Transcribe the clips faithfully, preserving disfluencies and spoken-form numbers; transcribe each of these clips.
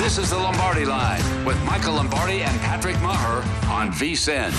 This is the Lombardi Line with Michael Lombardi and Patrick Maher on VSiN.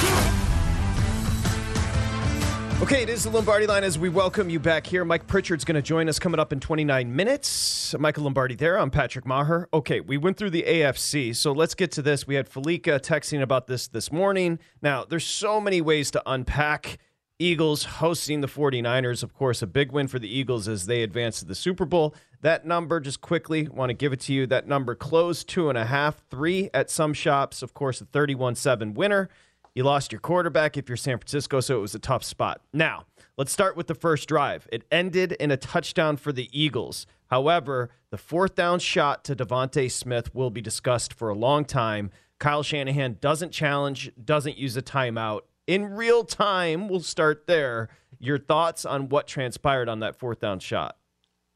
Okay, it is the Lombardi Line as we welcome you back here. Mike Pritchard's going to join us coming up in twenty-nine minutes. Michael Lombardi there. I'm Patrick Maher. Okay, we went through the A F C, so let's get to this. We had Felica texting about this this morning. Now, there's so many ways to unpack Eagles hosting the forty-niners. Of course, a big win for the Eagles as they advance to the Super Bowl. That number, just quickly, want to give it to you. That number closed two and a half, three at some shops. Of course, a thirty-one seven winner. You lost your quarterback if you're San Francisco, so it was a tough spot. Now, let's start with the first drive. It ended in a touchdown for the Eagles. However, the fourth down shot to Devontae Smith will be discussed for a long time. Kyle Shanahan doesn't challenge, doesn't use a timeout. In real time, we'll start there. Your thoughts on what transpired on that fourth down shot?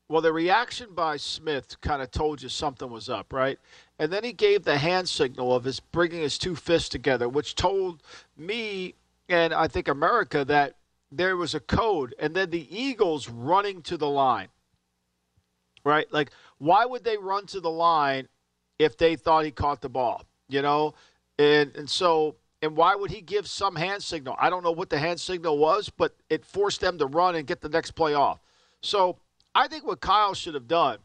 Well, the reaction by Smith kind of told you something was up, right? And then he gave the hand signal of his bringing his two fists together, which told me and I think America that there was a code. And then the Eagles running to the line, right? Like, why would they run to the line if they thought he caught the ball, you know? And and so... And why would he give some hand signal? I don't know what the hand signal was, but it forced them to run and get the next play off. So I think what Kyle should have done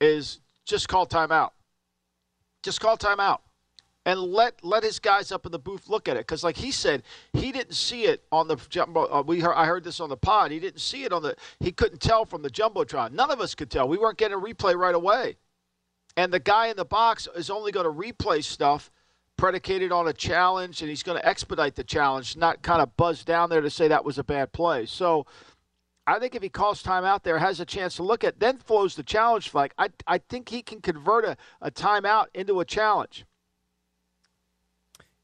is just call timeout. Just call timeout and let let his guys up in the booth look at it. Because like he said, he didn't see it on the uh, – We heard, I heard this on the pod. He didn't see it on the – he couldn't tell from the Jumbotron. None of us could tell. We weren't getting a replay right away. And the guy in the box is only going to replay stuff predicated on a challenge, and he's going to expedite the challenge, not kind of buzz down there to say that was a bad play. So I think if he calls timeout there, has a chance to look at, then flows the challenge flag. I I think he can convert a, a timeout into a challenge.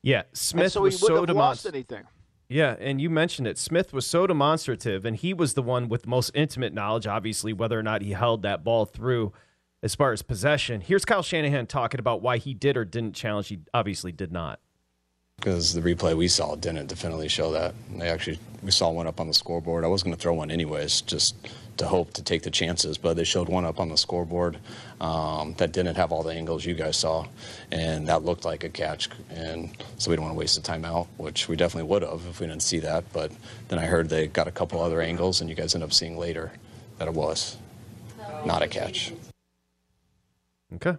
Yeah, Smith and so was he wouldn't so have lost anything. Yeah, and you mentioned it. Smith was so demonstrative, and he was the one with the most intimate knowledge, obviously, whether or not he held that ball through. As far as possession, here's Kyle Shanahan talking about why he did or didn't challenge. He obviously did not. Because the replay we saw didn't definitely show that. They actually, we saw one up on the scoreboard. I was going to throw one anyways, just to hope to take the chances, but they showed one up on the scoreboard um, that didn't have all the angles you guys saw, and that looked like a catch. And so we don't want to waste a timeout, which we definitely would have if we didn't see that. But then I heard they got a couple other angles, and you guys end up seeing later that it was not a catch. Okay.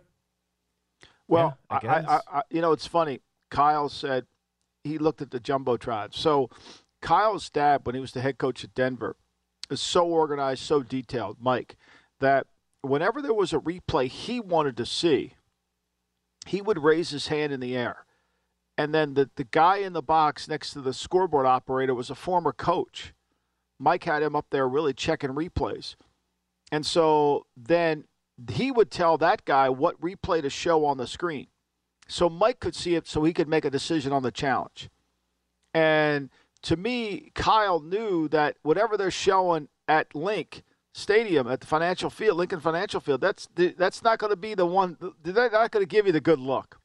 Well, yeah, I I, I, I, you know, it's funny. Kyle said he looked at the Jumbotron. So Kyle's dad, when he was the head coach at Denver, is so organized, so detailed, Mike, that whenever there was a replay he wanted to see, he would raise his hand in the air. And then the, the guy in the box next to the scoreboard operator was a former coach. Mike had him up there really checking replays. And so then he would tell that guy what replay to show on the screen. So Mike could see it so he could make a decision on the challenge. And to me, Kyle knew that whatever they're showing at Link Stadium, at the financial field, Lincoln Financial Field, that's that's not going to be the one. They're not going to give you the good look.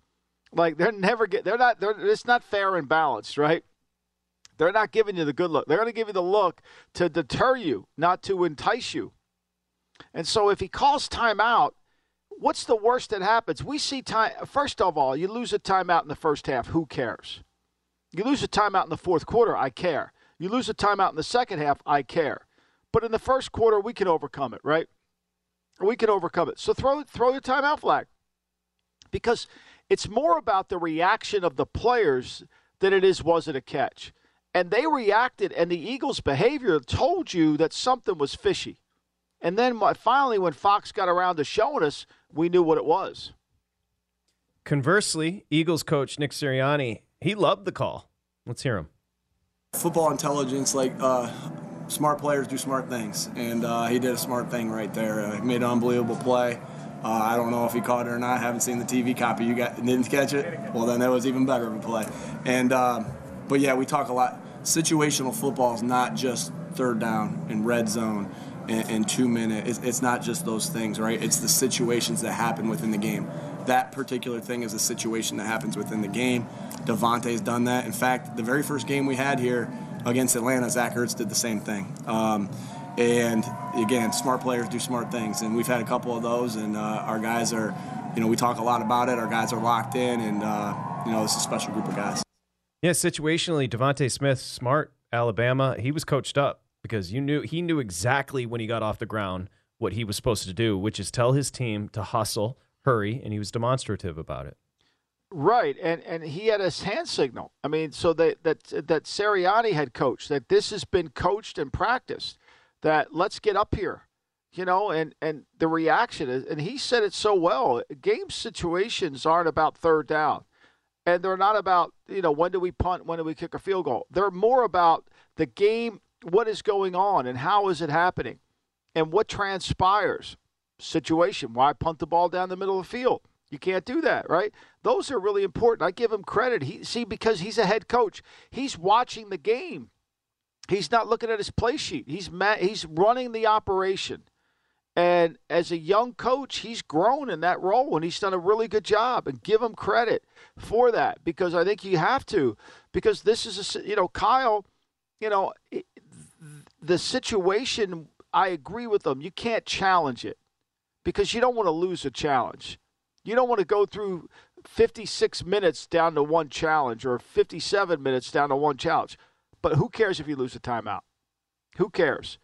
Like, they're never get, they're not, they're, it's not fair and balanced, right? They're not giving you the good look. They're going to give you the look to deter you, not to entice you. And so if he calls timeout, what's the worst that happens? We see time, first of all, you lose a timeout in the first half. Who cares? You lose a timeout in the fourth quarter. I care. You lose a timeout in the second half. I care. But in the first quarter, we can overcome it, right? We can overcome it. So throw, throw your timeout flag, because it's more about the reaction of the players than it is was it a catch. And they reacted, and the Eagles' behavior told you that something was fishy. And then finally, when Fox got around to showing us, we knew what it was. Conversely, Eagles coach Nick Sirianni, he loved the call. Let's hear him. Football intelligence, like uh, smart players do smart things. And uh, he did a smart thing right there. Uh, he made an unbelievable play. Uh, I don't know if he caught it or not. I haven't seen the T V copy. You got, didn't catch it? Well, then that was even better of a play. And uh, but, yeah, we talk a lot. Situational football is not just third down and red zone and, and two minute. It's, it's not just those things, right? It's the situations that happen within the game. That particular thing is a situation that happens within the game. Devontae's done that. In fact, the very first game we had here against Atlanta, Zach Ertz did the same thing. Um, And, again, smart players do smart things. And we've had a couple of those, and uh, our guys are, you know, we talk a lot about it. Our guys are locked in, and, uh, you know, it's a special group of guys. Yeah, situationally, Devontae Smith, smart, Alabama. He was coached up because you knew he knew exactly when he got off the ground what he was supposed to do, which is tell his team to hustle, hurry, and he was demonstrative about it. Right, and and he had his hand signal. I mean, so they, that, that Sirianni had coached, that this has been coached and practiced. That let's get up here, you know, and, and the reaction is, and he said it so well, game situations aren't about third down, and they're not about, you know, when do we punt, when do we kick a field goal. They're more about the game, what is going on and how is it happening and what transpires. Situation, why punt the ball down the middle of the field? You can't do that, right? Those are really important. I give him credit. He, see, because he's a head coach, he's watching the game. He's not looking at his play sheet. He's ma- he's running the operation. And as a young coach, he's grown in that role, and he's done a really good job. And give him credit for that, because I think you have to. Because this is, a, you know, Kyle, you know, it, the situation, I agree with him. You can't challenge it because you don't want to lose a challenge. You don't want to go through fifty-six minutes down to one challenge or fifty-seven minutes down to one challenge. But who cares if you lose a timeout? Who cares?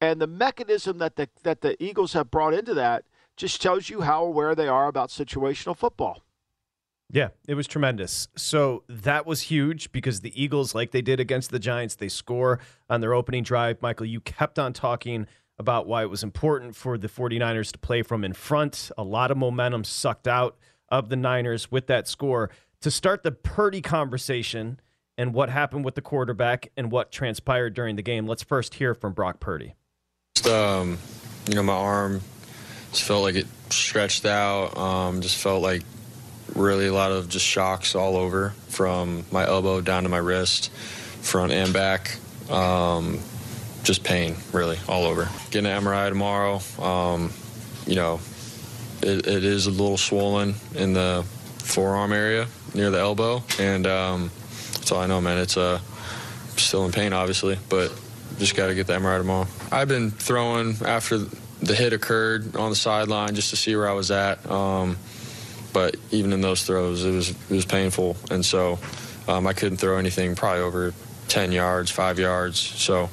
And the mechanism that the that the Eagles have brought into that just tells you how aware they are about situational football. Yeah, it was tremendous. So that was huge because the Eagles, like they did against the Giants, they score on their opening drive. Michael, you kept on talking about why it was important for the 49ers to play from in front. A lot of momentum sucked out of the Niners with that score. To start the Purdy conversation and what happened with the quarterback and what transpired during the game. Let's first hear from Brock Purdy. Um, you know, my arm just felt like it stretched out. Um, just felt like really a lot of just shocks all over from my elbow down to my wrist, front and back. Um, just pain, really, all over. Getting an M R I tomorrow. Um, you know, it, it is a little swollen in the forearm area near the elbow. And, um, that's all I know, man. It's uh, still in pain, obviously, but just got to get the M R I tomorrow. I've been throwing after the hit occurred on the sideline just to see where I was at. Um, but even in those throws, it was it was painful, and so um, I couldn't throw anything probably over ten yards, five yards. So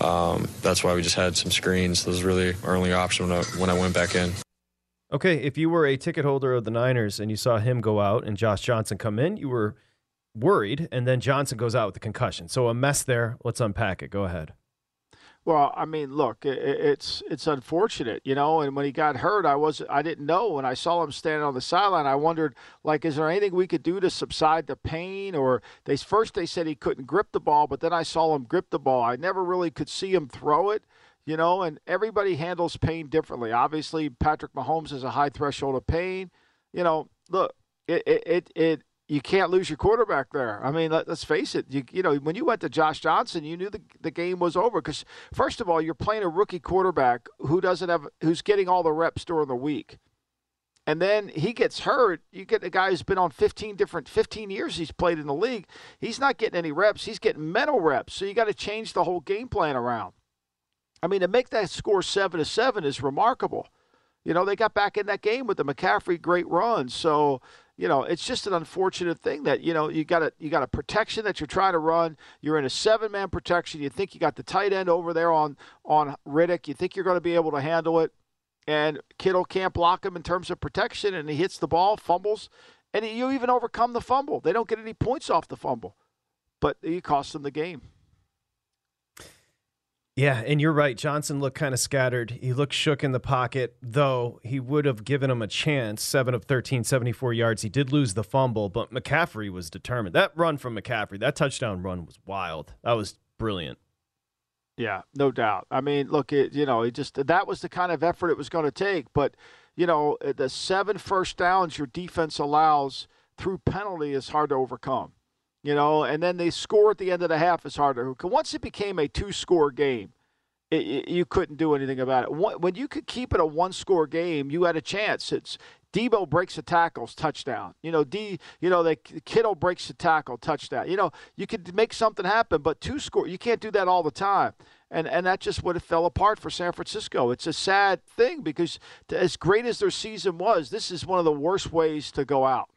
um, that's why we just had some screens. That was really our only option when I, when I went back in. Okay, if you were a ticket holder of the Niners and you saw him go out and Josh Johnson come in, you were worried, and then Johnson goes out with the concussion. So a mess there. Let's unpack it. Go ahead. Well, I mean, look, it, it's it's unfortunate, you know. And when he got hurt, I was I didn't know. When I saw him standing on the sideline, I wondered, like, is there anything we could do to subside the pain? Or they first they said he couldn't grip the ball, but then I saw him grip the ball. I never really could see him throw it, you know. And everybody handles pain differently. Obviously, Patrick Mahomes has a high threshold of pain. You know, look, it it it. it you can't lose your quarterback there. I mean, let, let's face it. You, you know, when you went to Josh Johnson, you knew the, the game was over because, first of all, you're playing a rookie quarterback who doesn't have, who's getting all the reps during the week, and then he gets hurt. You get a guy who's been on fifteen different, fifteen years he's played in the league. He's not getting any reps. He's getting mental reps. So you got to change the whole game plan around. I mean, to make that score seven to seven is remarkable. You know, they got back in that game with the McCaffrey great run. So. You know, it's just an unfortunate thing that, you know, you got a, you got a protection that you're trying to run. You're in a seven-man protection. You think you got the tight end over there on, on Riddick. You think you're going to be able to handle it. And Kittle can't block him in terms of protection, and he hits the ball, fumbles. And you even overcome the fumble. They don't get any points off the fumble. But you cost them the game. Yeah, and you're right. Johnson looked kind of scattered. He looked shook in the pocket, though he would have given him a chance. seven of thirteen, seventy-four yards. He did lose the fumble, but McCaffrey was determined. That run from McCaffrey, that touchdown run was wild. That was brilliant. Yeah, no doubt. I mean, look, it, you know, it just that was the kind of effort it was going to take. But, you know, the seven first downs your defense allows through penalty is hard to overcome. You know, and then they score at the end of the half is harder. Once it became a two-score game, it, it, you couldn't do anything about it. One, when you could keep it a one-score game, you had a chance. It's Debo breaks the tackles, touchdown. You know, D. You know, the Kittle breaks the tackle, touchdown. You know, you could make something happen, but two score, you can't do that all the time. And and that's just what it fell apart for San Francisco. It's a sad thing because as great as their season was, this is one of the worst ways to go out.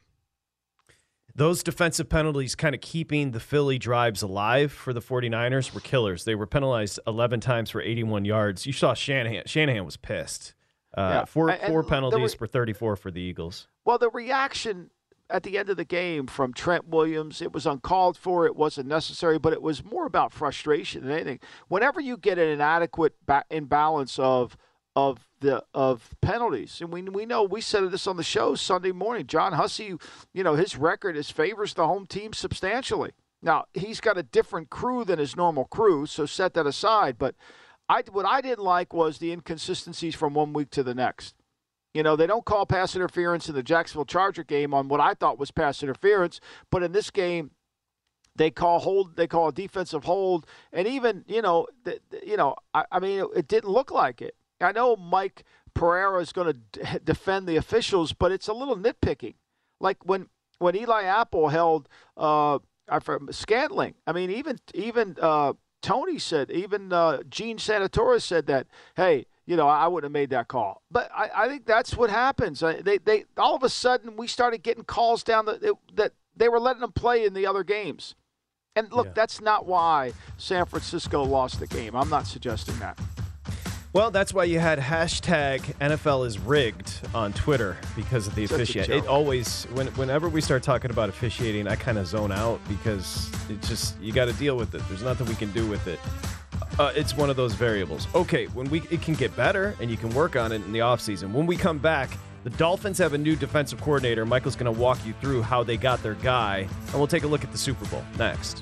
Those defensive penalties kind of keeping the Philly drives alive for the 49ers were killers. They were penalized eleven times for eighty-one yards. You saw Shanahan. Shanahan was pissed. Uh, yeah. Four, and four penalties re- for thirty-four for the Eagles. Well, the reaction at the end of the game from Trent Williams, it was uncalled for. It wasn't necessary, but it was more about frustration than anything. Whenever you get an inadequate ba- imbalance of of the of penalties. And we we know, we said this on the show Sunday morning, John Hussey, you know, his record is favors the home team substantially. Now, he's got a different crew than his normal crew, so set that aside. But I what I didn't like was the inconsistencies from one week to the next. You know, they don't call pass interference in the Jacksonville Charger game on what I thought was pass interference, but in this game, They call hold. They call a defensive hold, and even you know, th- you know. I, I mean, it, it didn't look like it. I know Mike Pereira is going to d- defend the officials, but it's a little nitpicking. Like when, when Eli Apple held uh, Scantling. I mean, even even uh, Tony said, even uh, Gene Sanatoris said that. Hey, you know, I wouldn't have made that call. But I, I think that's what happens. I, they they all of a sudden we started getting calls down that that they were letting them play in the other games. And, look, yeah. That's not why San Francisco lost the game. I'm not suggesting that. Well, that's why you had hashtag N F L is rigged on Twitter because of the officiating. It always, when, whenever we start talking about officiating, I kind of zone out because it's just, you got to deal with it. There's nothing we can do with it. Uh, it's one of those variables. Okay, when we it can get better and you can work on it in the offseason. When we come back, the Dolphins have a new defensive coordinator. Michael's going to walk you through how they got their guy, and we'll take a look at the Super Bowl next.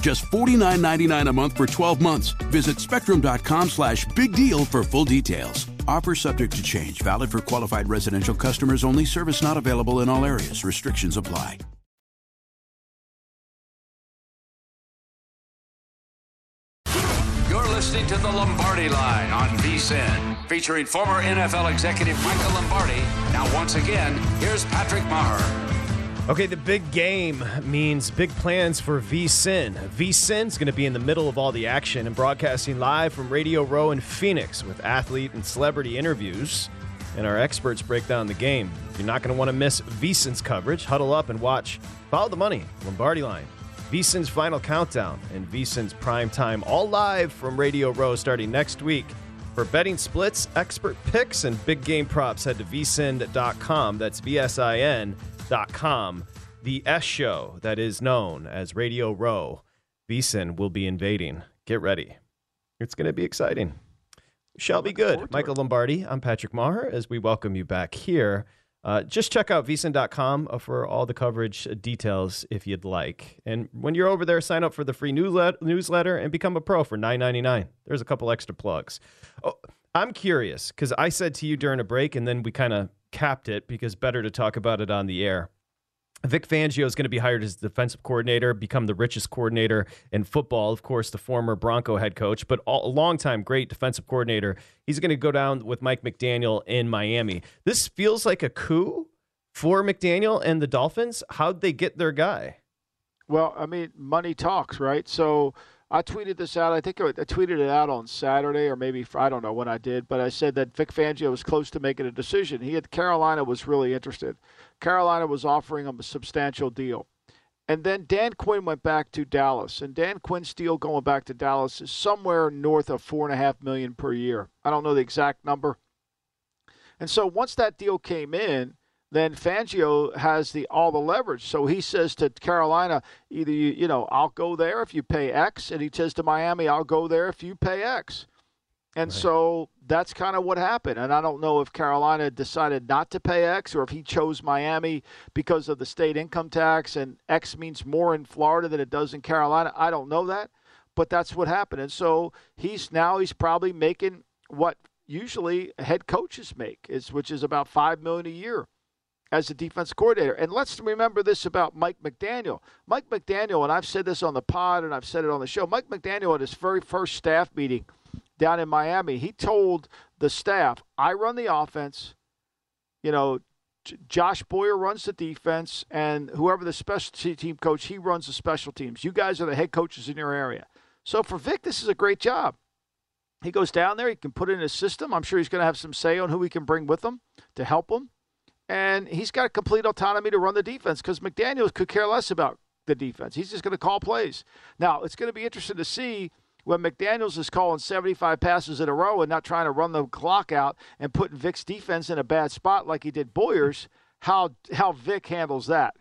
Just forty-nine ninety-nine a month for twelve months. Visit spectrum.com slash big deal for full details. Offer subject to change. Valid for qualified residential customers only. Service not available in all areas. Restrictions apply. You're listening to The Lombardi Line on VSiN, featuring former N F L executive Michael Lombardi. Now, once again, here's Patrick Maher. Okay, the big game means big plans for VSiN. VSiN's going to be in the middle of all the action and broadcasting live from Radio Row in Phoenix with athlete and celebrity interviews, and our experts break down the game. You're not going to want to miss VSiN's coverage. Huddle up and watch Follow the Money, Lombardi Line, VSiN's Final Countdown, and VSiN's Prime Time, all live from Radio Row starting next week. For betting splits, expert picks, and big game props, head to V S I N dot com. That's V S I N. Dot com, the S show that is known as Radio Row. VSiN will be invading. Get ready. It's going to be exciting. Shall be good. Michael Lombardi, I'm Patrick Maher, as we welcome you back here. Uh, just check out V S I N dot com for all the coverage details if you'd like. And when you're over there, sign up for the free newsletter and become a pro for nine ninety-nine. There's a couple extra plugs. Oh, I'm curious, because I said to you during a break, and then we kind of capped it because better to talk about it on the air. Vic Fangio is going to be hired as defensive coordinator, become the richest coordinator in football. Of course, the former Bronco head coach, but a longtime great defensive coordinator. He's going to go down with Mike McDaniel in Miami. This feels like a coup for McDaniel and the Dolphins. How'd they get their guy? Well, I mean, money talks, right? So I tweeted this out. I think I tweeted it out on Saturday or maybe, I don't know when I did, but I said that Vic Fangio was close to making a decision. He had Carolina was really interested. Carolina was offering him a substantial deal. And then Dan Quinn went back to Dallas. And Dan Quinn's deal going back to Dallas is somewhere north of four point five million dollars per year. I don't know the exact number. And so once that deal came in, then Fangio has the all the leverage. So he says to Carolina, either, you, you know, I'll go there if you pay X. And he says to Miami, I'll go there if you pay X. And right. So that's kind of what happened. And I don't know if Carolina decided not to pay X or if he chose Miami because of the state income tax and X means more in Florida than it does in Carolina. I don't know that, but that's what happened. And so he's now he's probably making what usually head coaches make, is which is about five million dollars a year as a defense coordinator. And let's remember this about Mike McDaniel. Mike McDaniel, and I've said this on the pod and I've said it on the show, Mike McDaniel at his very first staff meeting down in Miami, he told the staff, I run the offense, you know, J- Josh Boyer runs the defense, and whoever the special team coach, he runs the special teams. You guys are the head coaches in your area. So for Vic, this is a great job. He goes down there, he can put in his system. I'm sure he's going to have some say on who he can bring with him to help him. And he's got complete autonomy to run the defense because McDaniel could care less about the defense. He's just going to call plays. Now, it's going to be interesting to see when McDaniels is calling seventy-five passes in a row and not trying to run the clock out and putting Vic's defense in a bad spot like he did Boyer's, how how Vic handles that.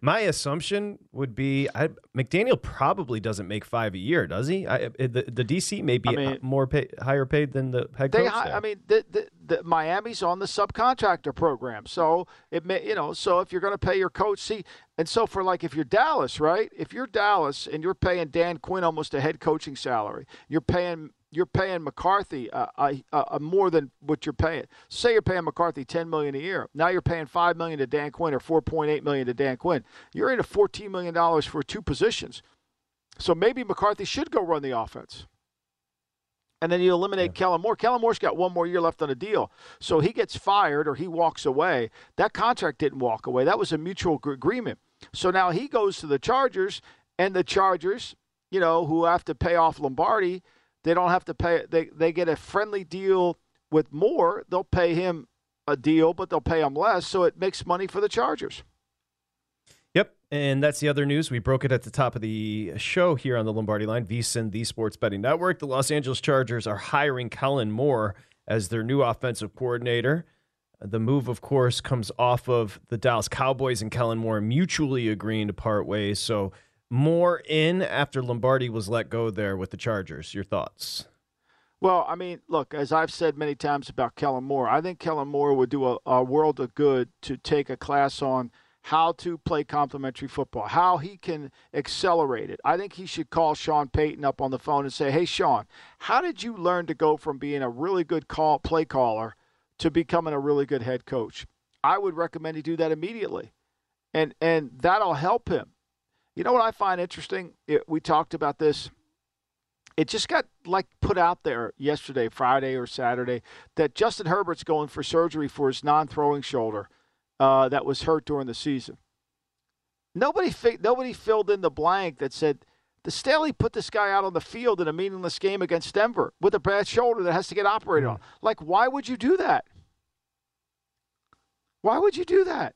My assumption would be I, McDaniel probably doesn't make five a year, does he? I, the, the D C may be I mean, more pay, higher paid than the head coach. They, I mean, the, the, the Miami's on the subcontractor program, so it may, you know. So if you're going to pay your coach, see, and so for like if you're Dallas, right? If you're Dallas and you're paying Dan Quinn almost a head coaching salary, you're paying you're paying McCarthy a uh, uh, uh, more than what you're paying. Say you're paying McCarthy ten million dollars a year. Now you're paying five million dollars to Dan Quinn or four point eight million dollars to Dan Quinn. You're into fourteen million dollars for two positions. So maybe McCarthy should go run the offense. And then you eliminate yeah. Kellen Moore. Kellen Moore's got one more year left on a deal. So he gets fired or he walks away. That contract didn't walk away. That was a mutual agreement. So now he goes to the Chargers, and the Chargers, you know, who have to pay off Lombardi, they don't have to pay. They, they get a friendly deal with Moore. They'll pay him a deal, but they'll pay him less. So it makes money for the Chargers. Yep, and that's the other news. We broke it at the top of the show here on the Lombardi Line, VSiN, the Sports Betting Network. The Los Angeles Chargers are hiring Kellen Moore as their new offensive coordinator. The move, of course, comes off of the Dallas Cowboys and Kellen Moore mutually agreeing to part ways. So Moore in after Lombardi was let go there with the Chargers. Your thoughts? Well, I mean, look, as I've said many times about Kellen Moore, I think Kellen Moore would do a, a world of good to take a class on how to play complementary football, how he can accelerate it. I think he should call Sean Payton up on the phone and say, hey, Sean, how did you learn to go from being a really good call play caller to becoming a really good head coach? I would recommend he do that immediately, and and that'll help him. You know what I find interesting? It, we talked about this. It just got like put out there yesterday, Friday or Saturday, that Justin Herbert's going for surgery for his non-throwing shoulder. Uh, that was hurt during the season. Nobody fi- nobody filled in the blank that said, the Staley put this guy out on the field in a meaningless game against Denver with a bad shoulder that has to get operated on. Like, why would you do that? Why would you do that?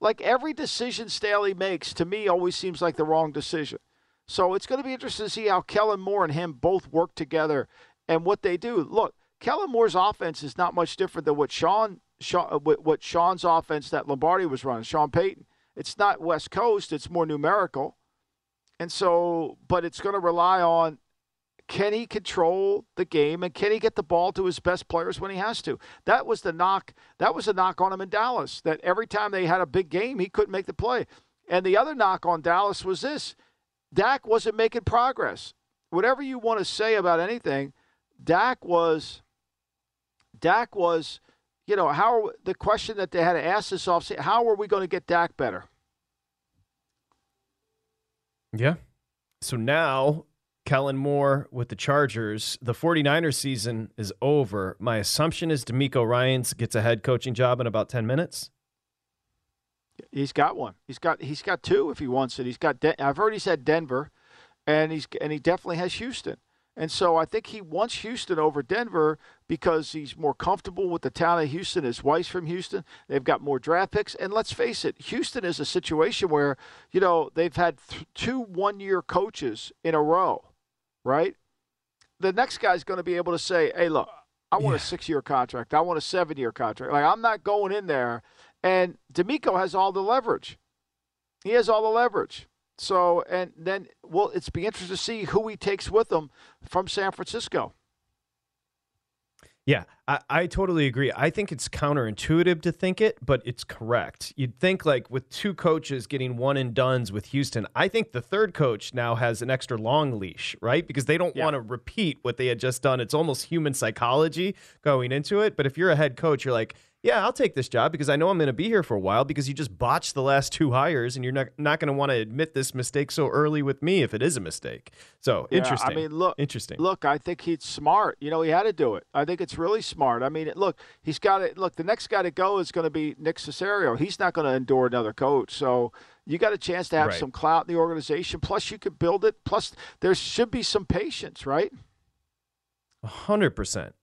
Like, every decision Staley makes, to me, always seems like the wrong decision. So it's going to be interesting to see how Kellen Moore and him both work together and what they do. Look, Kellen Moore's offense is not much different than what Sean – Sean, what Sean's offense that Lombardi was running, Sean Payton. It's not West Coast. It's more numerical. And so, but it's going to rely on, can he control the game and can he get the ball to his best players when he has to? That was the knock. That was the knock on him in Dallas, that every time they had a big game, he couldn't make the play. And the other knock on Dallas was this. Dak wasn't making progress. Whatever you want to say about anything, Dak was, Dak was, you know, how are, the question that they had to ask this offseason, how are we going to get Dak better? Yeah. So now, Kellen Moore with the Chargers, the 49ers season is over. My assumption is DeMeco Ryans gets a head coaching job in about ten minutes. He's got one. He's got he's got two if he wants it. He's got De- I've already said Denver, and he's and he definitely has Houston. And so I think he wants Houston over Denver because he's more comfortable with the town of Houston. His wife's from Houston. They've got more draft picks. And let's face it, Houston is a situation where, you know, they've had th- two one-year coaches in a row, right? The next guy's going to be able to say, hey, look, I want yeah. a six-year contract. I want a seven-year contract. Like, I'm not going in there. And DeMeco has all the leverage. He has all the leverage. So, and then, well, it's be interesting to see who he takes with him from San Francisco. Yeah, I, I totally agree. I think it's counterintuitive to think it, but it's correct. You'd think, like, with two coaches getting one and dones with Houston, I think the third coach now has an extra long leash, right? Because they don't yeah. want to repeat what they had just done. It's almost human psychology going into it. But if you're a head coach, you're like, yeah, I'll take this job because I know I'm going to be here for a while because you just botched the last two hires, and you're not, not going to want to admit this mistake so early with me if it is a mistake. So, yeah, interesting. I mean, look, interesting. Look, I think he's smart. You know, he had to do it. I think it's really smart. I mean, look, he's got it. Look, the next guy to go is going to be Nick Cesario. He's not going to endure another coach. So you got a chance to have right. some clout in the organization. Plus, you could build it. Plus, there should be some patience, right? A hundred percent.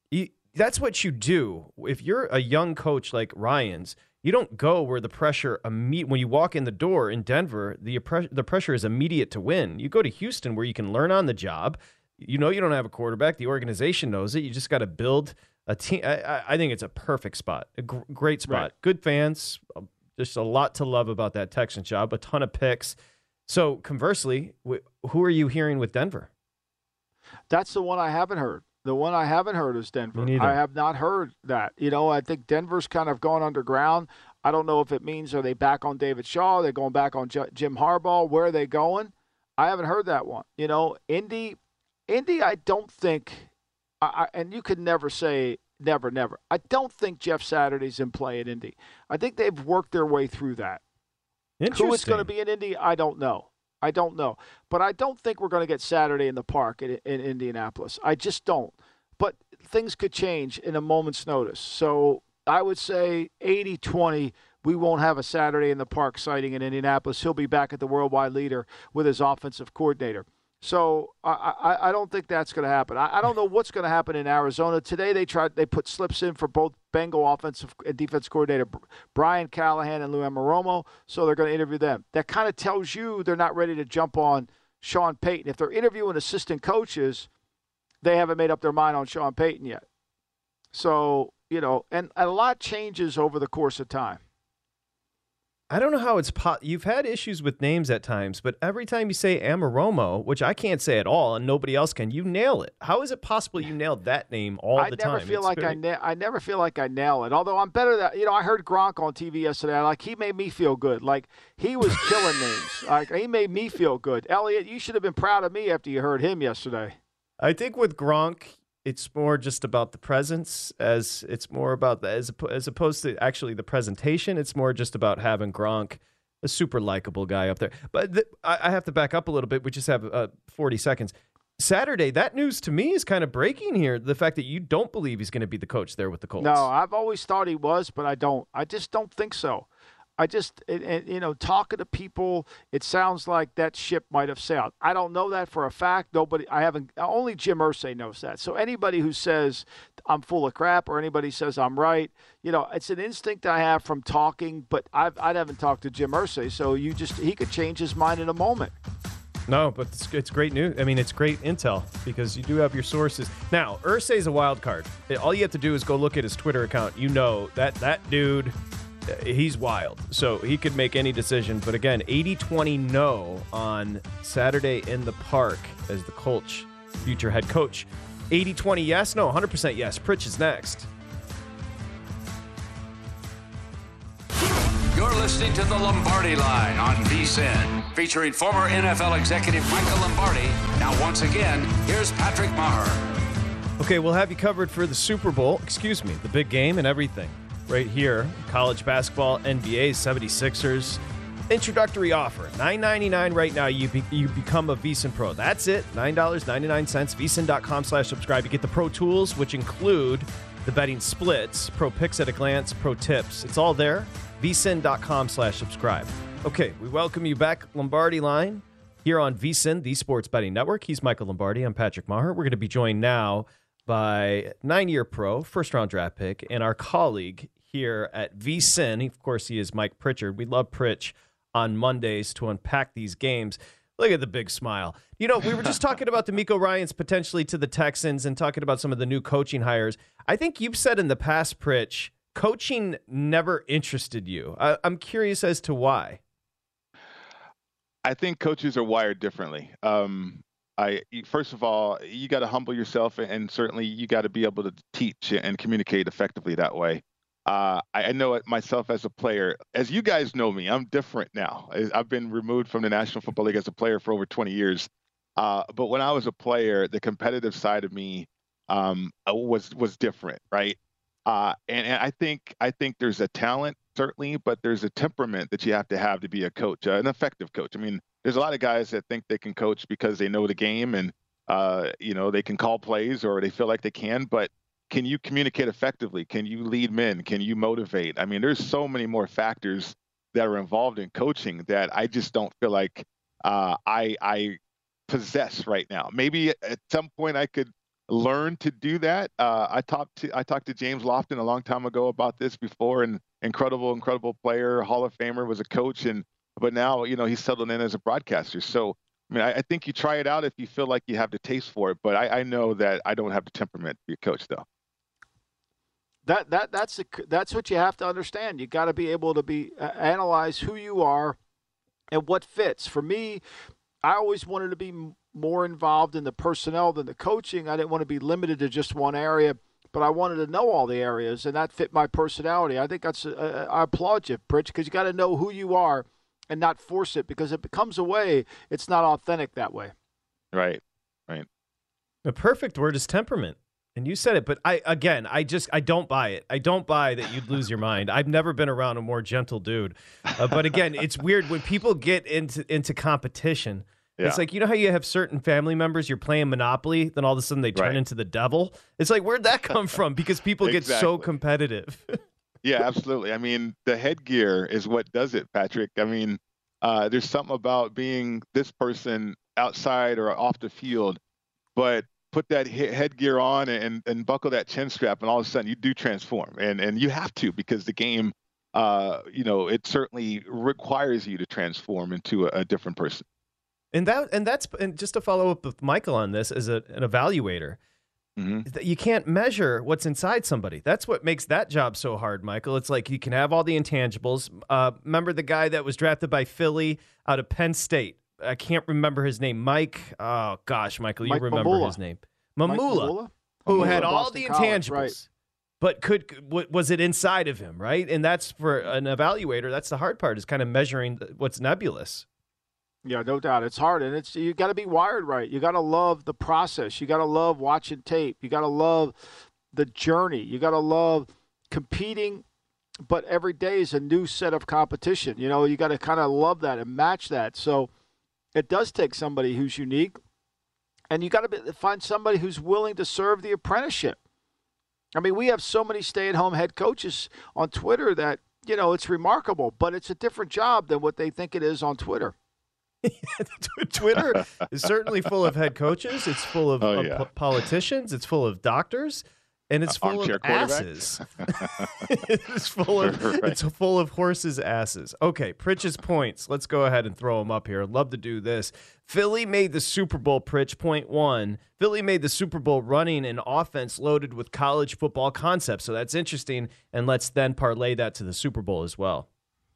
That's what you do. If you're a young coach like Ryans, you don't go where the pressure immediate when you walk in the door in Denver, the oppre- the pressure is immediate to win. You go to Houston where you can learn on the job. You know you don't have a quarterback. The organization knows it. You just got to build a team. I, I think it's a perfect spot, a gr- great spot. Right. Good fans. Just a lot to love about that Texans job, a ton of picks. So conversely, wh- who are you hearing with Denver? That's the one I haven't heard. The one I haven't heard is Denver. I have not heard that. You know, I think Denver's kind of gone underground. I don't know if it means are they back on David Shaw? Are they going back on J- Jim Harbaugh? Where are they going? I haven't heard that one. You know, Indy, Indy I don't think, I, I, and you could never say never, never. I don't think Jeff Saturday's in play at Indy. I think they've worked their way through that. Interesting. Who is going to be in Indy, I don't know. I don't know. But I don't think we're going to get Saturday in the park in, in Indianapolis. I just don't. things could change in a moment's notice. So I would say eighty twenty, we won't have a Saturday in the Park sighting in Indianapolis. He'll be back at the Worldwide Leader with his offensive coordinator. So I, I, I don't think that's going to happen. I, I don't know what's going to happen in Arizona. Today they tried they put slips in for both Bengal offensive and defense coordinator Brian Callahan and Lou Amaromo, so they're going to interview them. That kind of tells you they're not ready to jump on Sean Payton. If they're interviewing assistant coaches, they haven't made up their mind on Sean Payton yet. So, you know, and a lot changes over the course of time. I don't know how it's po- – you've had issues with names at times, but every time you say Amaromo, which I can't say at all and nobody else can, you nail it. How is it possible you nailed that name all I the never time? Feel like very... I, na- I never feel like I nail it, although I'm better than – you know, I heard Gronk on T V yesterday. Like, he made me feel good. Like, he was killing names. Like, he made me feel good. Elliot, you should have been proud of me after you heard him yesterday. I think with Gronk – it's more just about the presence, as it's more about the, as as opposed to actually the presentation. It's more just about having Gronk, a super likable guy up there. But the, I, I have to back up a little bit. We just have uh, forty seconds. Saturday, that news to me is kind of breaking here. The fact that you don't believe he's going to be the coach there with the Colts. No, I've always thought he was, but I don't. I just don't think so. I just, it, it, you know, talking to people, it sounds like that ship might have sailed. I don't know that for a fact. Nobody, I haven't, only Jim Irsay knows that. So anybody who says I'm full of crap or anybody says I'm right, you know, it's an instinct I have from talking, but I've, I haven't talked to Jim Irsay. So you just, he could change his mind in a moment. No, but it's, it's great news. I mean, it's great intel because you do have your sources. Now, Irsay's a wild card. All you have to do is go look at his Twitter account. You know that that dude... he's wild, so he could make any decision. But again, eighty twenty no on Saturday in the Park as the Colts' future head coach. eighty twenty yes, no, one hundred percent yes. Pritch is next. You're listening to The Lombardi Line on VSiN, featuring former N F L executive Michael Lombardi. Now, once again, here's Patrick Maher. Okay, we'll have you covered for the Super Bowl, excuse me, the big game and everything. Right here, college basketball, N B A, seventy-sixers. Introductory offer, nine ninety-nine right now. You be, you become a VSiN Pro. That's it, nine ninety-nine. VSiN.com slash subscribe. You get the Pro Tools, which include the betting splits, Pro Picks at a glance, Pro Tips. It's all there, VSiN.com slash subscribe. Okay, we welcome you back, Lombardi Line, here on VSiN, the Sports Betting Network. He's Michael Lombardi. I'm Patrick Maher. We're going to be joined now by nine-year pro, first-round draft pick, and our colleague here at VSiN. Of course, he is Mike Pritchard. We love Pritch on Mondays to unpack these games. Look at the big smile. You know, we were just talking about DeMeco Ryans potentially to the Texans and talking about some of the new coaching hires. I think you've said in the past, Pritch, coaching never interested you. I, I'm curious as to why. I think coaches are wired differently. Um, I, first of all, you got to humble yourself, and certainly you got to be able to teach and communicate effectively that way. Uh, I know it myself as a player. As you guys know me, I'm different now. I've been removed from the National Football League as a player for over twenty years. Uh, but when I was a player, the competitive side of me um, was was different, right? Uh, and, and I think I think there's a talent, certainly, but there's a temperament that you have to have to be a coach, uh, an effective coach. I mean, there's a lot of guys that think they can coach because they know the game and, uh, you know, they can call plays or they feel like they can, but can you communicate effectively? Can you lead men? Can you motivate? I mean, there's so many more factors that are involved in coaching that I just don't feel like uh, I, I possess right now. Maybe at some point I could learn to do that. Uh, I talked to I talked to James Lofton a long time ago about this before, an incredible, incredible player, Hall of Famer, was a coach, and but now you know he's settled in as a broadcaster. So I mean, I, I think you try it out if you feel like you have the taste for it. But I, I know that I don't have the temperament to be a coach, though. That that that's a, that's what you have to understand. You got to be able to be uh, analyze who you are and what fits. For me, I always wanted to be m- more involved in the personnel than the coaching. I didn't want to be limited to just one area, but I wanted to know all the areas, and that fit my personality. I think that's uh, I applaud you, Pritch, because you got to know who you are and not force it, because it becomes a way. It's not authentic that way. Right, right. The perfect word is temperament. And you said it, but I, again, I just, I don't buy it. I don't buy that you'd lose your mind. I've never been around a more gentle dude. Uh, but again, it's weird when people get into, into competition, Yeah. It's like, you know how you have certain family members, you're playing Monopoly, then all of a sudden they turn right. into the devil? It's like, where'd that come from? Because people exactly. get so competitive. Yeah, absolutely. I mean, the headgear is what does it, Patrick. I mean, uh, there's something about being this person outside or off the field, but put that headgear on and, and buckle that chin strap, and all of a sudden you do transform. And, and you have to, because the game, uh, you know, it certainly requires you to transform into a, a different person. And that, and that's, and just to follow up with Michael on this as a, an evaluator, mm-hmm. you can't measure what's inside somebody. That's what makes that job so hard, Michael. It's like you can have all the intangibles. Uh, remember the guy that was drafted by Philly out of Penn State? I can't remember his name. Mike. Oh gosh, Michael, you Mike remember Mamula. his name? Mamula, who Mamula, had all Boston the intangibles, College, right. but could was it inside of him, right? And that's for an evaluator. That's the hard part, is kind of measuring what's nebulous. Yeah, no doubt. It's hard, and it's you got to be wired right. You got to love the process. You got to love watching tape. You got to love the journey. You got to love competing, but every day is a new set of competition. You know, you got to kind of love that and match that. So it does take somebody who's unique, and you got to find somebody who's willing to serve the apprenticeship. I mean, we have so many stay-at-home head coaches on Twitter that, you know, it's remarkable, but it's a different job than what they think it is on Twitter. Twitter is certainly full of head coaches. It's full of oh, yeah. p- politicians. It's full of doctors, and it's full of asses. It's full of right. it's full of horses' asses. Okay, Pritch's points. Let's go ahead and throw them up here. I'd love to do this. Philly made the Super Bowl. Pritch, point one. Philly made the Super Bowl running an offense loaded with college football concepts. So that's interesting. And let's then parlay that to the Super Bowl as well.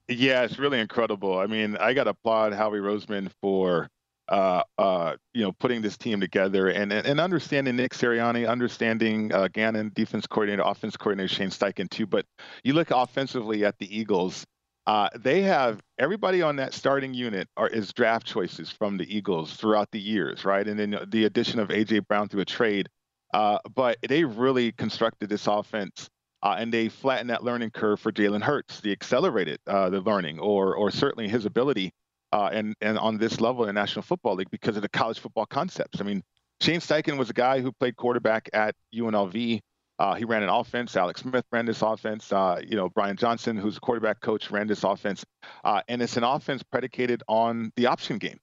Yeah, it's really incredible. I mean, I got to applaud Howie Roseman for, uh, uh, you know, putting this team together and and, and understanding Nick Sirianni, understanding uh, Gannon, defense coordinator, offense coordinator Shane Steichen too. But you look offensively at the Eagles, uh, they have everybody on that starting unit are is draft choices from the Eagles throughout the years, right? And then the addition of A J Brown through a trade, uh, but they really constructed this offense. Uh, and they flattened that learning curve for Jalen Hurts. They accelerated uh, the learning, or or certainly his ability, uh, and and on this level in the National Football League because of the college football concepts. I mean, Shane Steichen was a guy who played quarterback at U N L V. Uh, he ran an offense. Alex Smith ran this offense. Uh, you know, Brian Johnson, who's a quarterback coach, ran this offense, uh, and it's an offense predicated on the option game,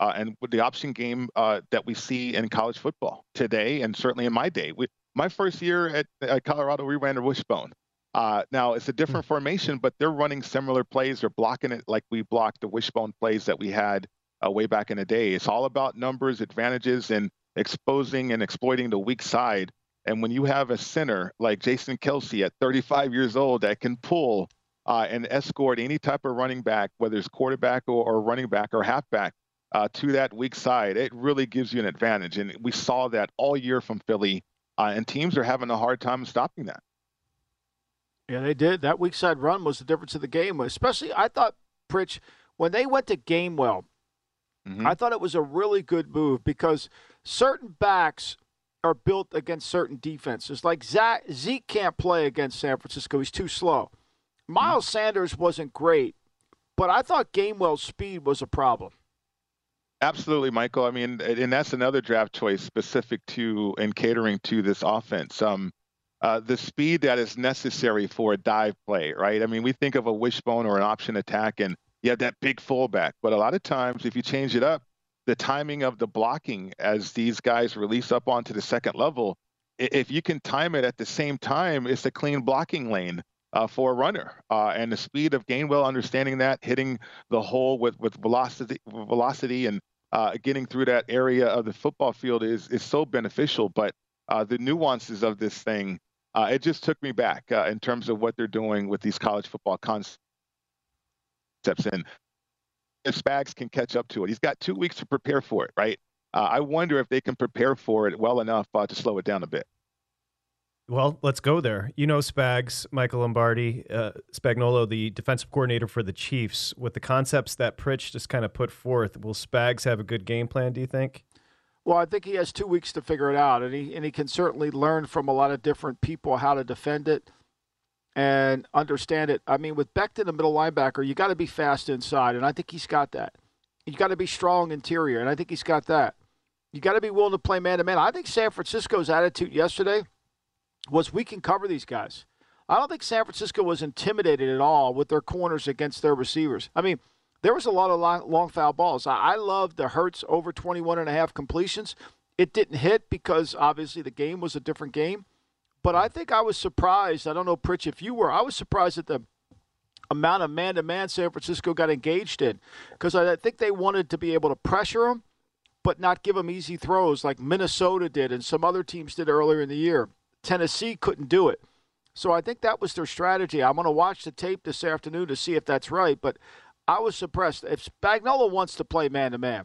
uh, and with the option game uh, that we see in college football today, and certainly in my day. We, My first year at, at Colorado, we ran a wishbone. Uh, now, it's a different mm-hmm. formation, but they're running similar plays. They're blocking it like we blocked the wishbone plays that we had uh, way back in the day. It's all about numbers, advantages, and exposing and exploiting the weak side. And when you have a center like Jason Kelce at thirty-five years old that can pull uh, and escort any type of running back, whether it's quarterback or, or running back or halfback, uh, to that weak side, it really gives you an advantage. And we saw that all year from Philly. Uh, and teams are having a hard time stopping that. Yeah, they did. That weak side run was the difference of the game. Especially, I thought, Pritch, when they went to Gainwell, mm-hmm. I thought it was a really good move because certain backs are built against certain defenses. Like Zach, Zeke can't play against San Francisco. He's too slow. Miles mm-hmm. Sanders wasn't great, but I thought Gainwell's speed was a problem. Absolutely, Michael. I mean, and that's another draft choice specific to and catering to this offense. Um, uh, the speed that is necessary for a dive play, right? I mean, we think of a wishbone or an option attack, and you have that big fullback. But a lot of times, if you change it up, the timing of the blocking as these guys release up onto the second level, if you can time it at the same time, it's a clean blocking lane. Uh, for a runner, uh, and the speed of Gainwell, understanding that, hitting the hole with, with velocity, velocity, and uh, getting through that area of the football field is is so beneficial. But uh, the nuances of this thing, uh, it just took me back uh, in terms of what they're doing with these college football concepts. And if Spags can catch up to it, he's got two weeks to prepare for it, right? Uh, I wonder if they can prepare for it well enough uh, to slow it down a bit. Well, let's go there. You know, Spags, Michael Lombardi, uh, Spagnuolo, the defensive coordinator for the Chiefs, with the concepts that Pritch just kind of put forth, will Spags have a good game plan, do you think? Well, I think he has two weeks to figure it out, and he and he can certainly learn from a lot of different people how to defend it and understand it. I mean, with Becton, the middle linebacker, you got to be fast inside, and I think he's got that. You've got to be strong interior, and I think he's got that. You got to be willing to play man-to-man. I think San Francisco's attitude yesterday was we can cover these guys. I don't think San Francisco was intimidated at all with their corners against their receivers. I mean, there was a lot of long, long foul balls. I, I love the Hurts over twenty-one and a half completions. It didn't hit because, obviously, the game was a different game. But I think I was surprised. I don't know, Pritch, if you were. I was surprised at the amount of man-to-man San Francisco got engaged in because I think they wanted to be able to pressure them but not give them easy throws like Minnesota did and some other teams did earlier in the year. Tennessee couldn't do it. So I think that was their strategy. I'm going to watch the tape this afternoon to see if that's right, but I was surprised. If Spagnuolo wants to play man-to-man,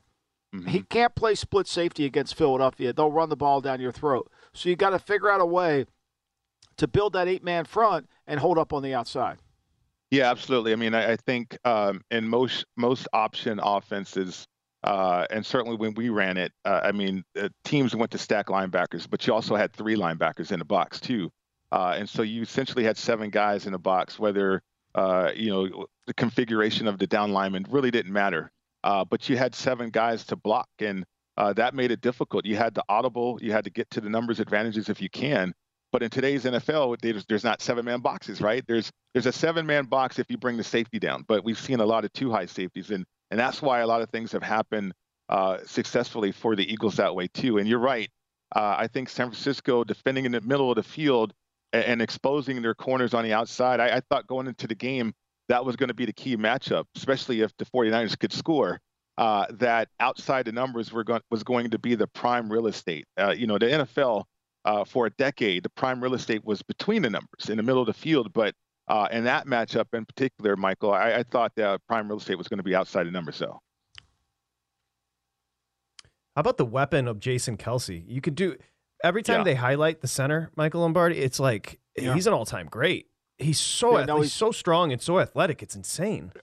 mm-hmm. he can't play split safety against Philadelphia. They'll run the ball down your throat. So you got to figure out a way to build that eight-man front and hold up on the outside. Yeah, absolutely. I mean, I, I think um, in most most option offenses, uh, and certainly when we ran it, uh, I mean, uh, teams went to stack linebackers, but you also had three linebackers in the box too, uh, and so you essentially had seven guys in the box. Whether uh, you know the configuration of the down lineman really didn't matter, uh, but you had seven guys to block, and uh, that made it difficult. You had the audible, you had to get to the numbers advantages if you can. But in today's N F L, there's, there's not seven-man boxes, right? There's there's a seven-man box if you bring the safety down. But we've seen a lot of two-high safeties, and and that's why a lot of things have happened uh, successfully for the Eagles that way too. And you're right. Uh, I think San Francisco defending in the middle of the field and, and exposing their corners on the outside, I, I thought going into the game that was going to be the key matchup, especially if the 49ers could score. Uh, that outside the numbers were going was going to be the prime real estate. Uh, you know, the N F L. Uh, for a decade, the prime real estate was between the numbers in the middle of the field. But uh, in that matchup in particular, Michael, I, I thought that prime real estate was going to be outside the numbers. So, how about the weapon of Jason Kelsey? You could do every time yeah. they highlight the center, Michael Lombardi. It's like yeah. he's an all-time great. He's so yeah, no, he's, he's so strong and so athletic. It's insane.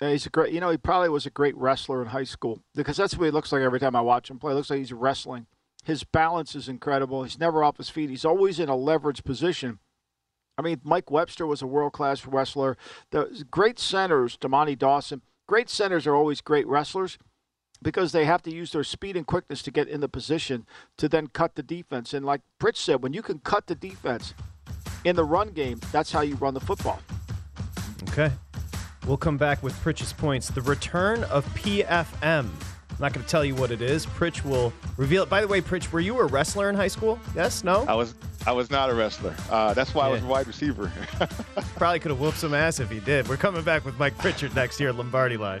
Yeah, he's a great. You know, he probably was a great wrestler in high school because that's what he looks like every time I watch him play. It looks like he's wrestling. His balance is incredible. He's never off his feet. He's always in a leveraged position. I mean, Mike Webster was a world-class wrestler. The great centers, Damani Dawson, great centers are always great wrestlers because they have to use their speed and quickness to get in the position to then cut the defense. And like Pritch said, when you can cut the defense in the run game, that's how you run the football. Okay. We'll come back with Pritch's points. The return of P F M. I'm not going to tell you what it is. Pritch will reveal it. By the way, Pritch, were you a wrestler in high school? Yes? No? I was I was not a wrestler. Uh, that's why yeah. I was a wide receiver. Probably could have whooped some ass if he did. We're coming back with Mike Pritchard next year at Lombardi Line.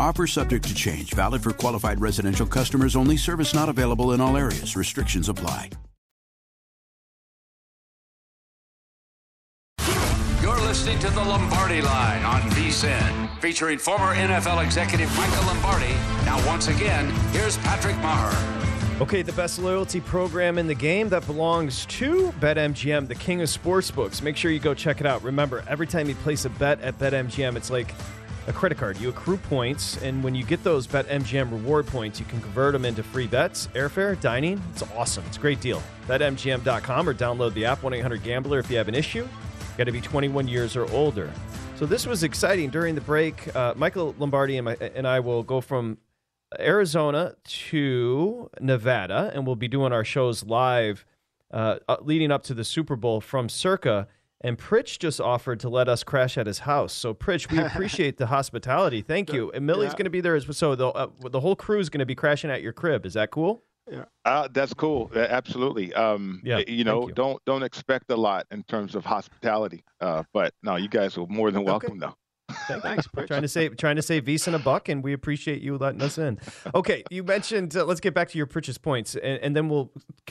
Offer subject to change. Valid for qualified residential customers only. Service not available in all areas. Restrictions apply. You're listening to The Lombardi Line on VSiN, featuring former N F L executive Michael Lombardi. Now, once again, here's Patrick Maher. Okay, the best loyalty program in the game, that belongs to BetMGM, the king of sportsbooks. Make sure you go check it out. Remember, every time you place a bet at BetMGM, it's like a credit card. You accrue points, and when you get those BetMGM reward points, you can convert them into free bets, airfare, dining. It's awesome. It's a great deal. Bet M G M dot com or download the app, one eight hundred gambler, if you have an issue. Got to be twenty-one years or older. So this was exciting. During the break, uh, Michael Lombardi and, my, and I will go from Arizona to Nevada, and we'll be doing our shows live uh, leading up to the Super Bowl from Circa. And Pritch just offered to let us crash at his house. So, Pritch, we appreciate the hospitality. Thank you. And Millie's yeah. going to be there as well. So the, uh, the whole crew is going to be crashing at your crib. Is that cool? Yeah, uh, that's cool. Uh, absolutely. Um, yeah, you know, you. don't don't expect a lot in terms of hospitality. Uh, but no, you guys are more than welcome, okay. though. Thanks, Pritch. trying to save, trying to save VSiN a buck, and we appreciate you letting us in. Okay, you mentioned. Uh, let's get back to your Pritch's points, and, and then we'll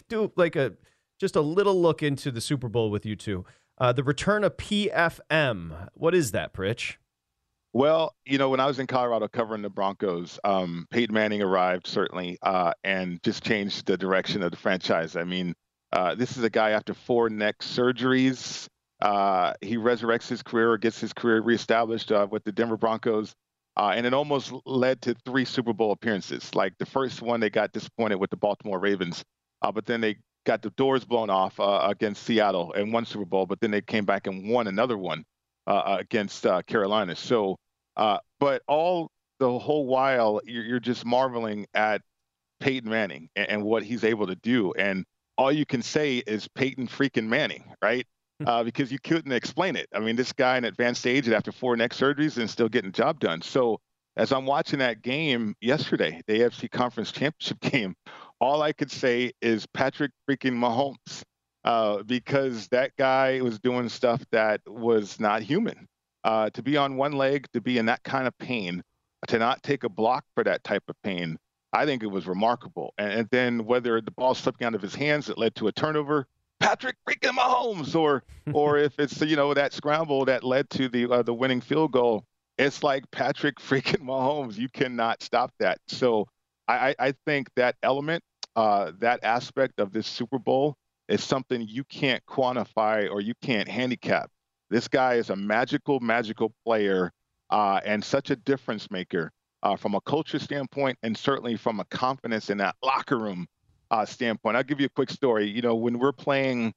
do like a just a little look into the Super Bowl with you two. Uh, the return of P F M. What is that, Pritch? Well, you know, when I was in Colorado covering the Broncos, um, Peyton Manning arrived certainly, uh, and just changed the direction of the franchise. I mean, uh, this is a guy after four neck surgeries. Uh, he resurrects his career, or gets his career reestablished uh, with the Denver Broncos, uh, and it almost led to three Super Bowl appearances. Like the first one, they got disappointed with the Baltimore Ravens, uh, but then they got the doors blown off uh, against Seattle and won Super Bowl, but then they came back and won another one uh, against uh, Carolina. So, uh, but all the whole while, you're, you're just marveling at Peyton Manning and, and what he's able to do. And all you can say is Peyton freaking Manning, right? Uh, because you couldn't explain it. I mean, this guy in advanced age after four neck surgeries and still getting the job done. So as I'm watching that game yesterday, the A F C Conference Championship game, all I could say is Patrick freaking Mahomes, uh, because that guy was doing stuff that was not human. Uh, to be on one leg, to be in that kind of pain, to not take a block for that type of pain, I think it was remarkable. And, and then whether the ball slipping out of his hands that led to a turnover, Patrick freaking Mahomes, or or if it's, you know, that scramble that led to the uh, the winning field goal, it's like Patrick freaking Mahomes. You cannot stop that. So I, I think that element, uh, that aspect of this Super Bowl is something you can't quantify or you can't handicap. This guy is a magical, magical player uh, and such a difference maker uh, from a culture standpoint, and certainly from a confidence in that locker room Uh, standpoint. I'll give you a quick story. You know, when we're playing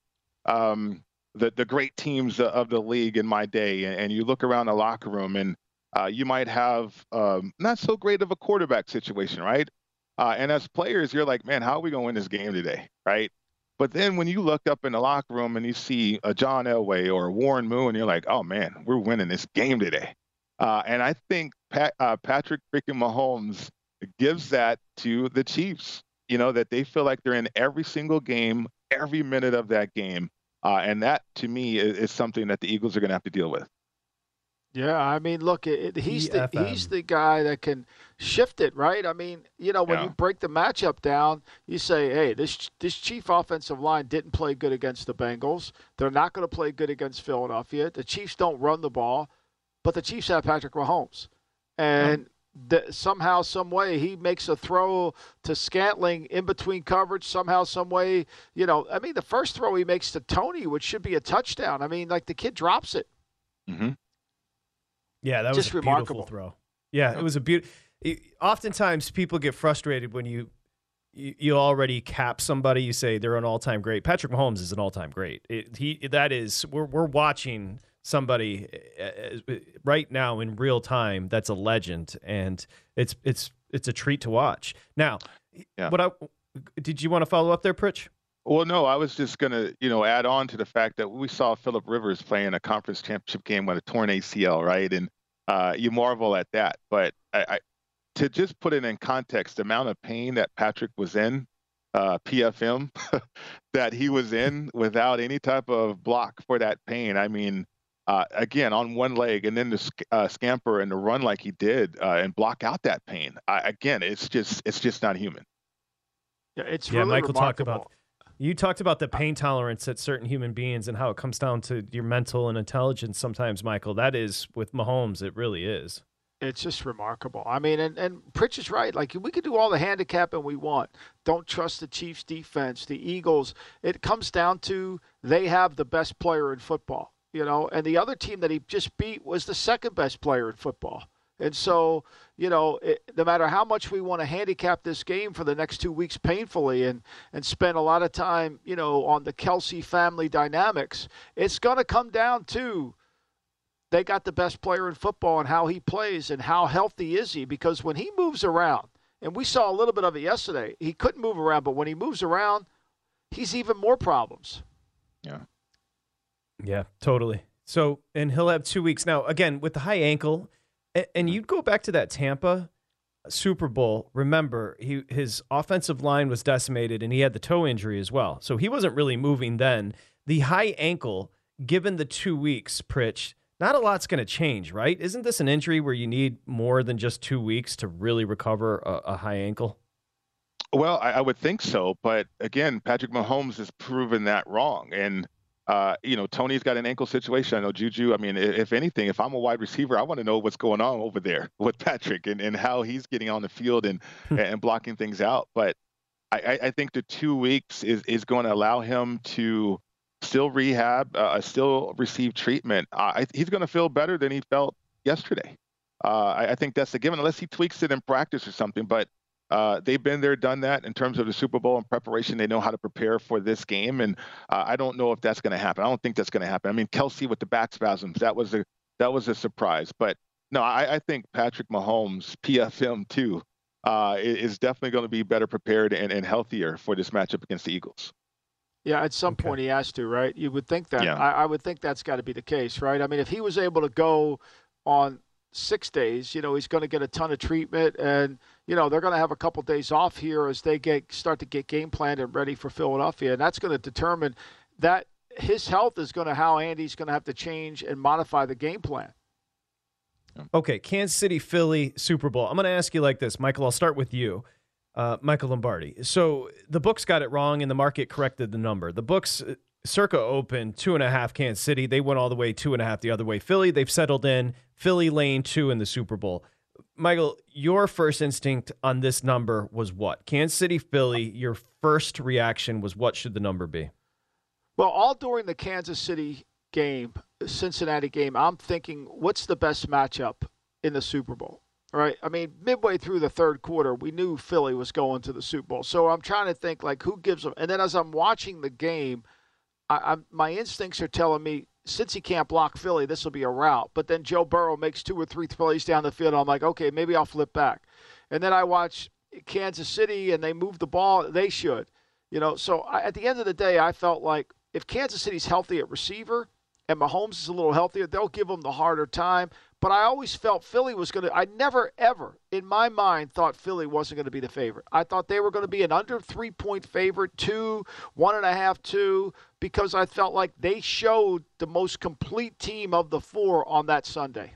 um, the the great teams of the league in my day, and, and you look around the locker room, and uh, you might have um, not so great of a quarterback situation, right? Uh, and as players, you're like, man, how are we going to win this game today, right? But then when you look up in the locker room and you see a John Elway or a Warren Moon, you're like, oh man, we're winning this game today. Uh, and I think Pat, uh, Patrick freaking Mahomes gives that to the Chiefs. You know, that they feel like they're in every single game, every minute of that game. Uh, and that, to me, is, is something that the Eagles are going to have to deal with. Yeah, I mean, look, it, it, he's the, he's the guy that can shift it, right? I mean, you know, when yeah. you break the matchup down, you say, hey, this this Chief offensive line didn't play good against the Bengals. They're not going to play good against Philadelphia. The Chiefs don't run the ball, but the Chiefs have Patrick Mahomes. And yeah. That somehow, some way, he makes a throw to Scantling in between coverage. Somehow, some way, you know. I mean, the first throw he makes to Tony, which should be a touchdown. I mean, like the kid drops it. Mm-hmm. Yeah, that Just was a remarkable. Beautiful throw. Yeah, yeah, it was a beautiful. Oftentimes, people get frustrated when you, you you already cap somebody. You say they're an all-time great. Patrick Mahomes is an all-time great. It, he that is we're we're watching somebody right now in real time that's a legend, and it's it's it's a treat to watch. Now, yeah. what I did you want to follow up there, Pritch? Well, no, I was just going to, you know, add on to the fact that we saw Phillip Rivers play in a conference championship game with a torn A C L, right? And uh, you marvel at that. But I, I, to just put it in context, the amount of pain that Patrick was in, uh, P F M, that he was in without any type of block for that pain. I mean, uh, again, on one leg, and then the sc- uh, scamper and the run like he did uh, and block out that pain. I, again, it's just it's just not human. Yeah, it's really yeah, Michael remarkable. talked about You talked about the pain tolerance at certain human beings and how it comes down to your mental and intelligence sometimes, Michael. That is, with Mahomes, it really is. It's just remarkable. I mean, and, and Pritchard's right. Like, we could do all the handicapping we want. Don't trust the Chiefs' defense, the Eagles. It comes down to they have the best player in football, you know. And the other team that he just beat was the second best player in football. And so, you know, it, no matter how much we want to handicap this game for the next two weeks painfully and, and spend a lot of time, you know, on the Kelce family dynamics, it's going to come down to they got the best player in football and how he plays and how healthy is he. Because when he moves around, and we saw a little bit of it yesterday, he couldn't move around, but when he moves around, he's even more problems. Yeah. Yeah, totally. So, and he'll have two weeks. Now, again, with the high ankle – and you'd go back to that Tampa Super Bowl. Remember, he his offensive line was decimated, and he had the toe injury as well. So he wasn't really moving then. The high ankle, given the two weeks, Pritch, not a lot's going to change, right? Isn't this an injury where you need more than just two weeks to really recover a, a high ankle? Well, I, I would think so. But, again, Patrick Mahomes has proven that wrong. And Uh, you know, Tony's got an ankle situation. I know Juju. I mean, if anything, if I'm a wide receiver, I want to know what's going on over there with Patrick and, and how he's getting on the field and and blocking things out. But I, I think the two weeks is, is going to allow him to still rehab, uh, still receive treatment. Uh, I, he's going to feel better than he felt yesterday. Uh, I, I think that's a given, unless he tweaks it in practice or something. But Uh, they've been there, done that in terms of the Super Bowl and preparation. They know how to prepare for this game, and uh, I don't know if that's going to happen. I don't think that's going to happen. I mean, Kelce with the back spasms, that was a that was a surprise. But no, I, I think Patrick Mahomes, P F M too, uh, is definitely going to be better prepared and, and healthier for this matchup against the Eagles. Yeah, at some okay. point he has to, right? You would think that. Yeah. I, I would think that's got to be the case, right? I mean, if he was able to go on six days, you know, he's going to get a ton of treatment, and you know, they're going to have a couple of days off here as they get start to get game planned and ready for Philadelphia. And that's going to determine that his health is going to how Andy's going to have to change and modify the game plan. Okay, Kansas City, Philly, Super Bowl. I'm going to ask you like this, Michael. I'll start with you, uh, Michael Lombardi. So the books got it wrong and the market corrected the number. The books circa open two and a half Kansas City. They went all the way two and a half the other way. Philly, they've settled in. Philly lane two in the Super Bowl. Michael, your first instinct on this number was what? Kansas City, Philly, your first reaction was what should the number be? Well, all during the Kansas City game, Cincinnati game, I'm thinking, what's the best matchup in the Super Bowl? Right? I mean, midway through the third quarter, we knew Philly was going to the Super Bowl. So I'm trying to think, like, who gives them? And then as I'm watching the game, I, I'm, my instincts are telling me, since he can't block Philly, this will be a rout. But then Joe Burrow makes two or three plays down the field. And I'm like, okay, maybe I'll flip back. And then I watch Kansas City, and they move the ball. They should. You know, so I, at the end of the day, I felt like if Kansas City's healthy at receiver and Mahomes is a little healthier, they'll give them the harder time. But I always felt Philly was going to – I never, ever, in my mind, thought Philly wasn't going to be the favorite. I thought they were going to be an under three-point favorite, two, one and a half, two, because I felt like they showed the most complete team of the four on that Sunday.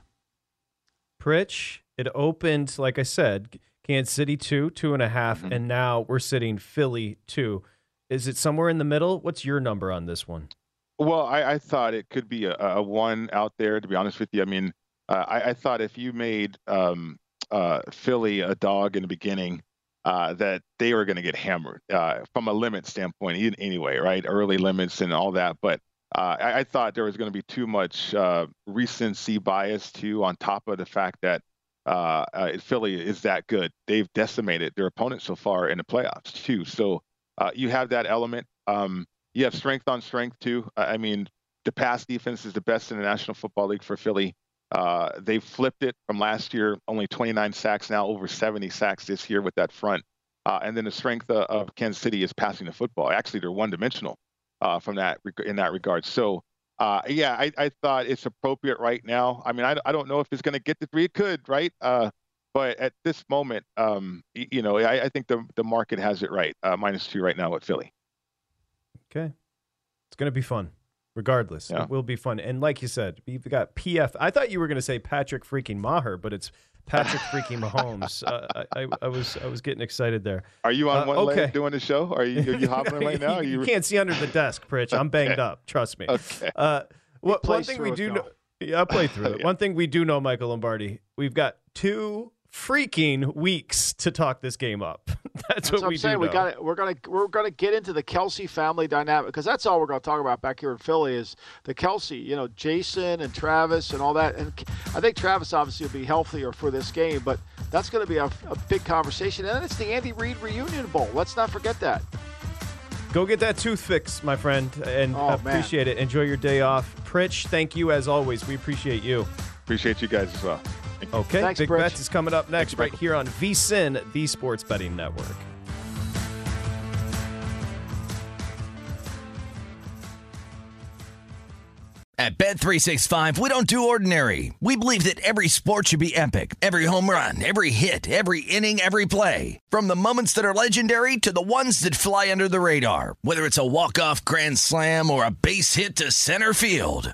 Pritch, it opened, like I said, Kansas City two, two and a half, mm-hmm. and now we're sitting Philly two. Is it somewhere in the middle? What's your number on this one? Well, I, I thought it could be a, a one out there, to be honest with you. I mean – Uh, I, I thought if you made um, uh, Philly a dog in the beginning, uh, that they were going to get hammered uh, from a limit standpoint anyway, right? Early limits and all that. But uh, I, I thought there was going to be too much uh, recency bias, too, on top of the fact that uh, uh, Philly is that good. They've decimated their opponent so far in the playoffs, too. So uh, you have that element. Um, you have strength on strength, too. I mean, the pass defense is the best in the National Football League for Philly. Uh, they flipped it from last year, only twenty-nine sacks, now over seventy sacks this year with that front. Uh, and then the strength uh, of Kansas City is passing the football. Actually, they're one-dimensional uh, from that in that regard. So, uh, yeah, I, I thought it's appropriate right now. I mean, I, I don't know if it's going to get the three. It could, right? Uh, but at this moment, um, you know, I, I think the the market has it right. Uh, minus two right now at Philly. Okay, it's going to be fun. Regardless, yeah. It will be fun. And like you said, you've got P F. I thought you were going to say Patrick freaking Maher, but it's Patrick freaking Mahomes. uh, I, I was I was getting excited there. Are you on uh, one okay. leg doing the show? Are you are you hobbling right now? You, you can't see under the desk, Pritch. I'm banged okay. up. Trust me. Okay. Uh, what, one thing we do know. Yeah, I play through it. yeah. One thing we do know, Michael Lombardi, we've got two freaking weeks to talk this game up. That's, that's what, what I'm we saying. Do. We got We're gonna we're gonna get into the Kelce family dynamic, because that's all we're gonna talk about back here in Philly is the Kelce. You know, Jason and Travis and all that. And I think Travis obviously will be healthier for this game, but that's gonna be a, a big conversation. And then it's the Andy Reid Reunion Bowl. Let's not forget that. Go get that tooth fixed, my friend, and oh, appreciate man. it. Enjoy your day off, Pritch. Thank you as always. We appreciate you. Appreciate you guys as well. Okay, thanks, Big Pritch. Bets is coming up next, thanks, right Michael. Here on VSiN, the Sports Betting Network. At Bet three sixty-five, we don't do ordinary. We believe that every sport should be epic. Every home run, every hit, every inning, every play. From the moments that are legendary to the ones that fly under the radar. Whether it's a walk-off grand slam or a base hit to center field.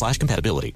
slash compatibility.